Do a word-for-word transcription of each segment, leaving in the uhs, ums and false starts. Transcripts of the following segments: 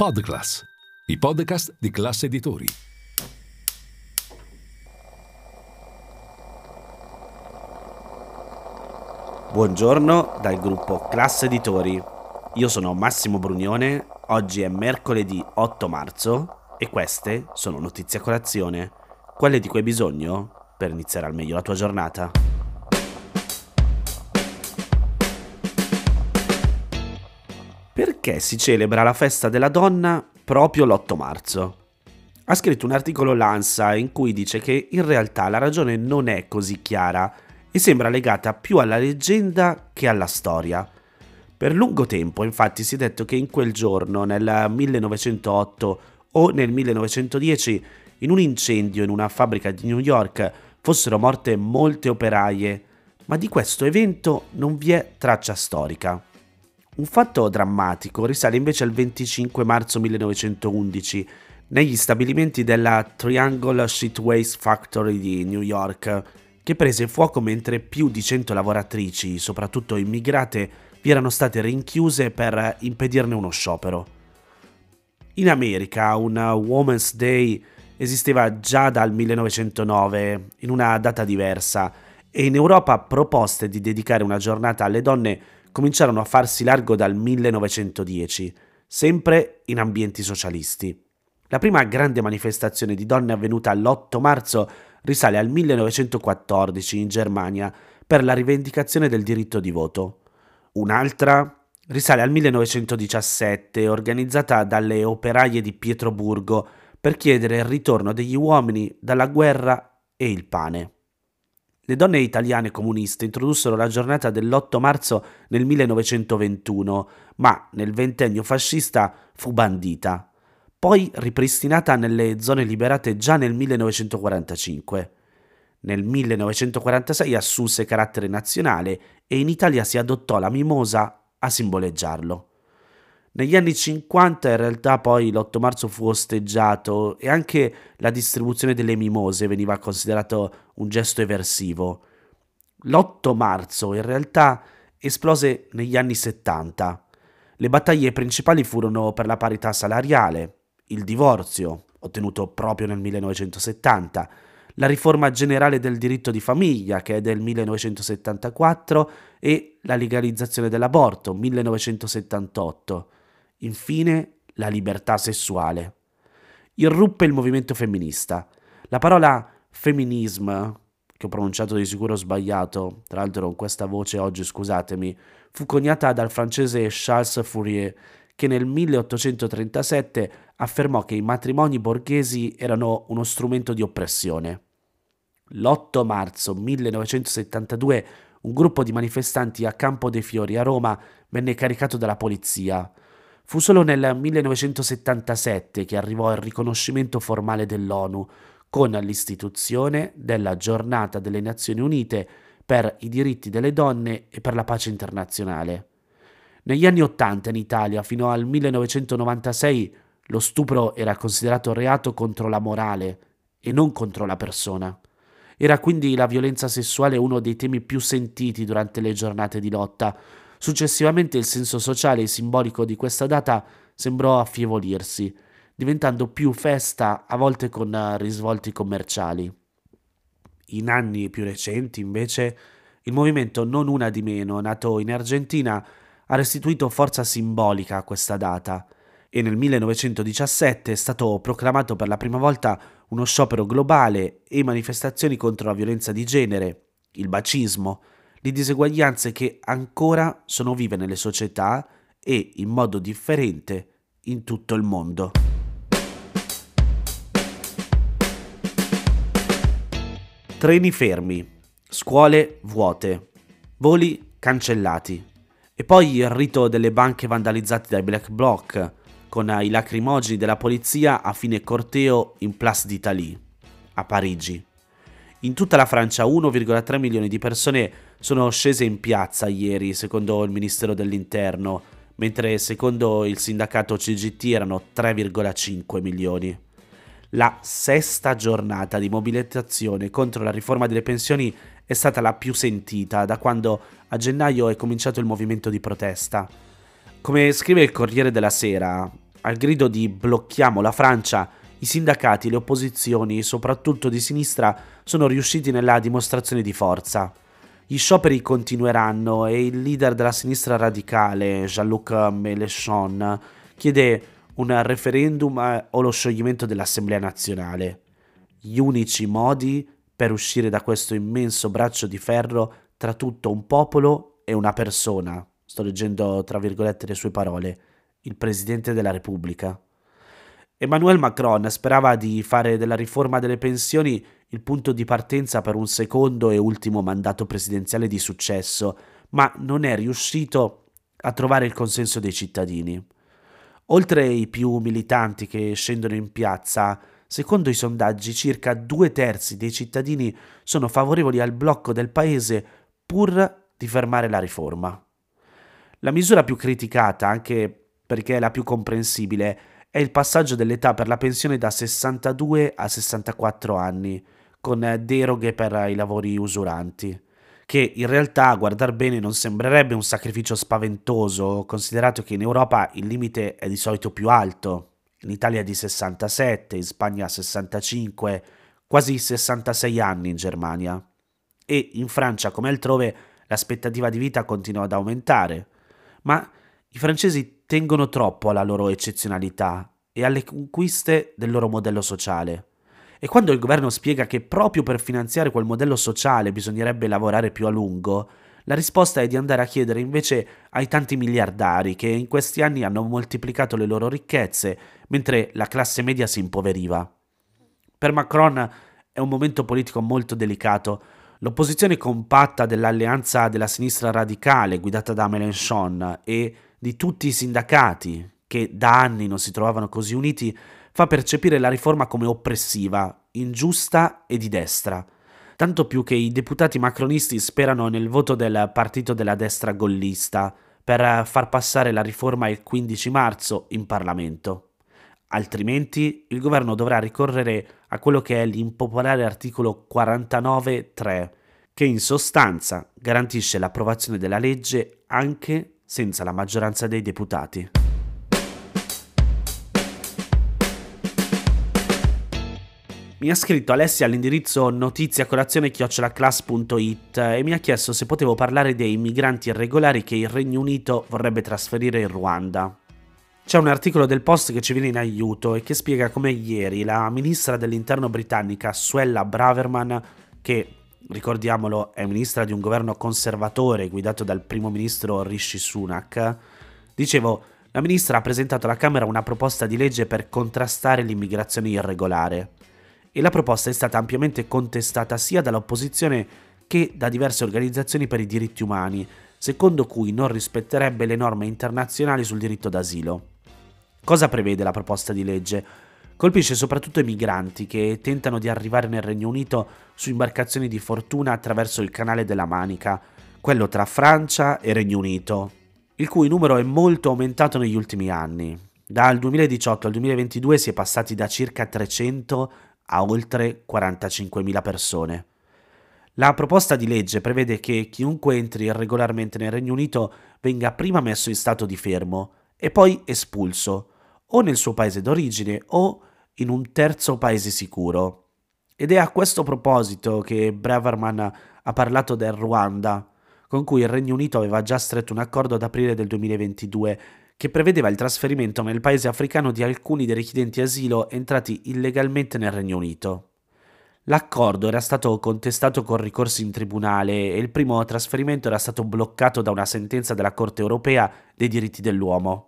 Podcast, i podcast di Classe Editori. Buongiorno dal gruppo Classe Editori. Io sono Massimo Brunione, oggi è mercoledì otto marzo e queste sono notizie a colazione, quelle di cui hai bisogno per iniziare al meglio la tua giornata. Perché si celebra la festa della donna proprio l'otto marzo? Ha scritto un articolo l'Ansa in cui dice che in realtà la ragione non è così chiara e sembra legata più alla leggenda che alla storia. Per lungo tempo, infatti, si è detto che in quel giorno, nel millenovecentootto o nel millenovecentodieci, in un incendio in una fabbrica di New York fossero morte molte operaie, ma di questo evento non vi è traccia storica. Un fatto drammatico risale invece al venticinque marzo millenovecentoundici, negli stabilimenti della Triangle Shirtwaist Factory di New York, che prese fuoco mentre più di cento lavoratrici, soprattutto immigrate, vi erano state rinchiuse per impedirne uno sciopero. In America un Women's Day esisteva già dal millenovecentonove, in una data diversa, e in Europa proposte di dedicare una giornata alle donne cominciarono a farsi largo dal millenovecentodieci, sempre in ambienti socialisti. La prima grande manifestazione di donne avvenuta l'otto marzo risale al millenovecentoquattordici in Germania per la rivendicazione del diritto di voto. Un'altra risale al millenovecentodiciassette, organizzata dalle operaie di Pietroburgo per chiedere il ritorno degli uomini dalla guerra e il pane. Le donne italiane comuniste introdussero la giornata dell'otto marzo nel millenovecentoventuno, ma nel ventennio fascista fu bandita, poi ripristinata nelle zone liberate già nel millenovecentoquarantacinque. Nel millenovecentoquarantasei assunse carattere nazionale e in Italia si adottò la mimosa a simboleggiarlo. Negli anni cinquanta in realtà poi l'otto marzo fu osteggiato e anche la distribuzione delle mimose veniva considerato un gesto eversivo. L'otto marzo in realtà esplose negli anni settanta. Le battaglie principali furono per la parità salariale, il divorzio, ottenuto proprio nel millenovecentosettanta, la riforma generale del diritto di famiglia, che è del millenovecentosettantaquattro, e la legalizzazione dell'aborto, millenovecentosettantotto. Infine, la libertà sessuale. Irruppe il movimento femminista. La parola femminismo, che ho pronunciato di sicuro sbagliato, tra l'altro con questa voce oggi scusatemi, fu coniata dal francese Charles Fourier, che nel milleottocentotrentasette affermò che i matrimoni borghesi erano uno strumento di oppressione. L'otto marzo millenovecentosettantadue un gruppo di manifestanti a Campo dei Fiori a Roma venne caricato dalla polizia. Fu solo nel millenovecentosettantasette che arrivò il riconoscimento formale dell'ONU con l'istituzione della Giornata delle Nazioni Unite per i diritti delle donne e per la pace internazionale. Negli anni Ottanta in Italia, fino al millenovecentonovantasei, lo stupro era considerato reato contro la morale e non contro la persona. Era quindi la violenza sessuale uno dei temi più sentiti durante le giornate di lotta. Successivamente il senso sociale e simbolico di questa data sembrò affievolirsi, diventando più festa, a volte con risvolti commerciali. In anni più recenti, invece, il movimento Non Una di Meno, nato in Argentina, ha restituito forza simbolica a questa data e nel millenovecentodiciassette è stato proclamato per la prima volta uno sciopero globale e manifestazioni contro la violenza di genere, il bacismo, le diseguaglianze che ancora sono vive nelle società e in modo differente in tutto il mondo. Treni fermi, scuole vuote, voli cancellati. E poi il rito delle banche vandalizzate dai Black Bloc, con i lacrimogeni della polizia a fine corteo in Place d'Italie, a Parigi. In tutta la Francia uno virgola tre milioni di persone sono scese in piazza ieri, secondo il Ministero dell'Interno, mentre secondo il sindacato C G T erano tre virgola cinque milioni. La sesta giornata di mobilitazione contro la riforma delle pensioni è stata la più sentita da quando a gennaio è cominciato il movimento di protesta. Come scrive il Corriere della Sera, Al grido di "blocchiamo la Francia", i sindacati, le opposizioni, soprattutto di sinistra, sono riusciti nella dimostrazione di forza. Gli scioperi continueranno e il leader della sinistra radicale, Jean-Luc Mélenchon, chiede un referendum o lo scioglimento dell'Assemblea nazionale. Gli unici modi per uscire da questo immenso braccio di ferro tra tutto un popolo e una persona. Sto leggendo tra virgolette le sue parole. Il Presidente della Repubblica. Emmanuel Macron sperava di fare della riforma delle pensioni il punto di partenza per un secondo e ultimo mandato presidenziale di successo, ma non è riuscito a trovare il consenso dei cittadini. Oltre ai più militanti che scendono in piazza, secondo i sondaggi circa due terzi dei cittadini sono favorevoli al blocco del paese pur di fermare la riforma. La misura più criticata, anche perché è la più comprensibile, è il passaggio dell'età per la pensione da sessantadue a sessantaquattro anni, con deroghe per i lavori usuranti, che in realtà a guardar bene non sembrerebbe un sacrificio spaventoso, considerato che in Europa il limite è di solito più alto, in Italia è di sessantasette, in Spagna sessantacinque, quasi sessantasei anni in Germania. E in Francia, come altrove, l'aspettativa di vita continua ad aumentare, ma i francesi tengono troppo alla loro eccezionalità e alle conquiste del loro modello sociale. E quando il governo spiega che proprio per finanziare quel modello sociale bisognerebbe lavorare più a lungo, la risposta è di andare a chiedere invece ai tanti miliardari che in questi anni hanno moltiplicato le loro ricchezze, mentre la classe media si impoveriva. Per Macron è un momento politico molto delicato. L'opposizione compatta dell'alleanza della sinistra radicale guidata da Mélenchon e di tutti i sindacati, che da anni non si trovavano così uniti, fa percepire la riforma come oppressiva, ingiusta e di destra. Tanto più che i deputati macronisti sperano nel voto del partito della destra gollista per far passare la riforma il quindici marzo in Parlamento. Altrimenti il governo dovrà ricorrere a quello che è l'impopolare articolo quarantanove punto tre, che in sostanza garantisce l'approvazione della legge anche senza la maggioranza dei deputati. Mi ha scritto Alessia all'indirizzo notiziacolazione chiocciola class punto it e mi ha chiesto se potevo parlare dei migranti irregolari che il Regno Unito vorrebbe trasferire in Ruanda. C'è un articolo del Post che ci viene in aiuto e che spiega come ieri la ministra dell'interno britannica Suella Braverman, che ricordiamolo, è ministra di un governo conservatore guidato dal primo ministro Rishi Sunak. Dicevo, la ministra ha presentato alla Camera una proposta di legge per contrastare l'immigrazione irregolare e la proposta è stata ampiamente contestata sia dall'opposizione che da diverse organizzazioni per i diritti umani, secondo cui non rispetterebbe le norme internazionali sul diritto d'asilo. Cosa prevede la proposta di legge? Colpisce soprattutto i migranti che tentano di arrivare nel Regno Unito su imbarcazioni di fortuna attraverso il canale della Manica, quello tra Francia e Regno Unito, il cui numero è molto aumentato negli ultimi anni. Dal duemiladiciotto al duemilaventidue si è passati da circa trecento a oltre quarantacinquemila persone. La proposta di legge prevede che chiunque entri irregolarmente nel Regno Unito venga prima messo in stato di fermo e poi espulso, o nel suo paese d'origine o in un terzo paese sicuro. Ed è a questo proposito che Braverman ha parlato del Ruanda, con cui il Regno Unito aveva già stretto un accordo ad aprile del duemilaventidue che prevedeva il trasferimento nel paese africano di alcuni dei richiedenti asilo entrati illegalmente nel Regno Unito. L'accordo era stato contestato con ricorsi in tribunale e il primo trasferimento era stato bloccato da una sentenza della Corte europea dei diritti dell'uomo.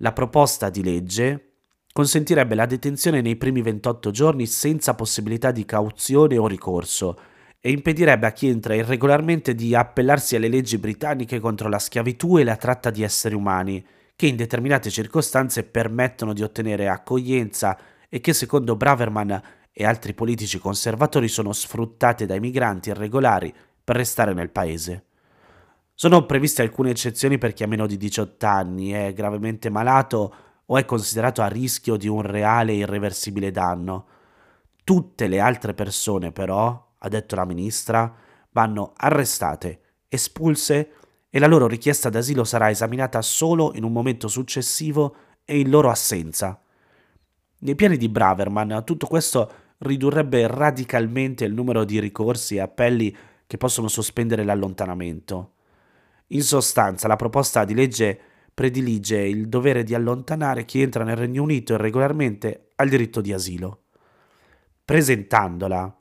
La proposta di legge consentirebbe la detenzione nei primi ventotto giorni senza possibilità di cauzione o ricorso e impedirebbe a chi entra irregolarmente di appellarsi alle leggi britanniche contro la schiavitù e la tratta di esseri umani, che in determinate circostanze permettono di ottenere accoglienza e che secondo Braverman e altri politici conservatori sono sfruttate dai migranti irregolari per restare nel paese. Sono previste alcune eccezioni per chi ha meno di diciotto anni, è gravemente malato o è considerato a rischio di un reale e irreversibile danno. Tutte le altre persone però, ha detto la ministra, vanno arrestate, espulse e la loro richiesta d'asilo sarà esaminata solo in un momento successivo e in loro assenza. Nei piani di Braverman tutto questo ridurrebbe radicalmente il numero di ricorsi e appelli che possono sospendere l'allontanamento. In sostanza, la proposta di legge predilige il dovere di allontanare chi entra nel Regno Unito irregolarmente al diritto di asilo. Presentandola,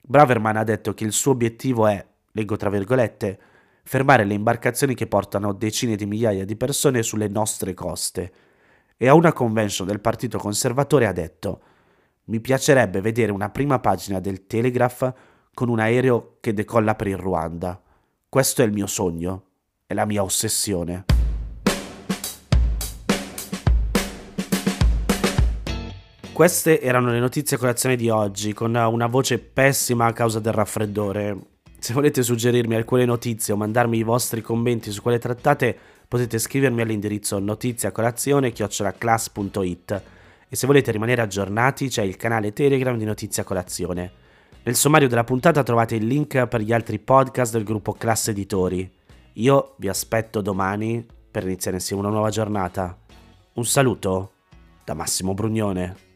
Braverman ha detto che il suo obiettivo è, leggo tra virgolette, fermare le imbarcazioni che portano decine di migliaia di persone sulle nostre coste, e a una convention del Partito Conservatore ha detto: mi piacerebbe vedere una prima pagina del Telegraph con un aereo che decolla per il Ruanda. Questo è il mio sogno, è la mia ossessione. Queste erano le notizie a colazione di oggi, con una voce pessima a causa del raffreddore. Se volete suggerirmi alcune notizie o mandarmi i vostri commenti su quelle trattate, potete scrivermi all'indirizzo notiziacolazione chiocciola class punto it. E se volete rimanere aggiornati c'è il canale Telegram di Notizia Colazione. Nel sommario della puntata trovate il link per gli altri podcast del gruppo Classe Editori. Io vi aspetto domani per iniziare insieme una nuova giornata. Un saluto da Massimo Brunione.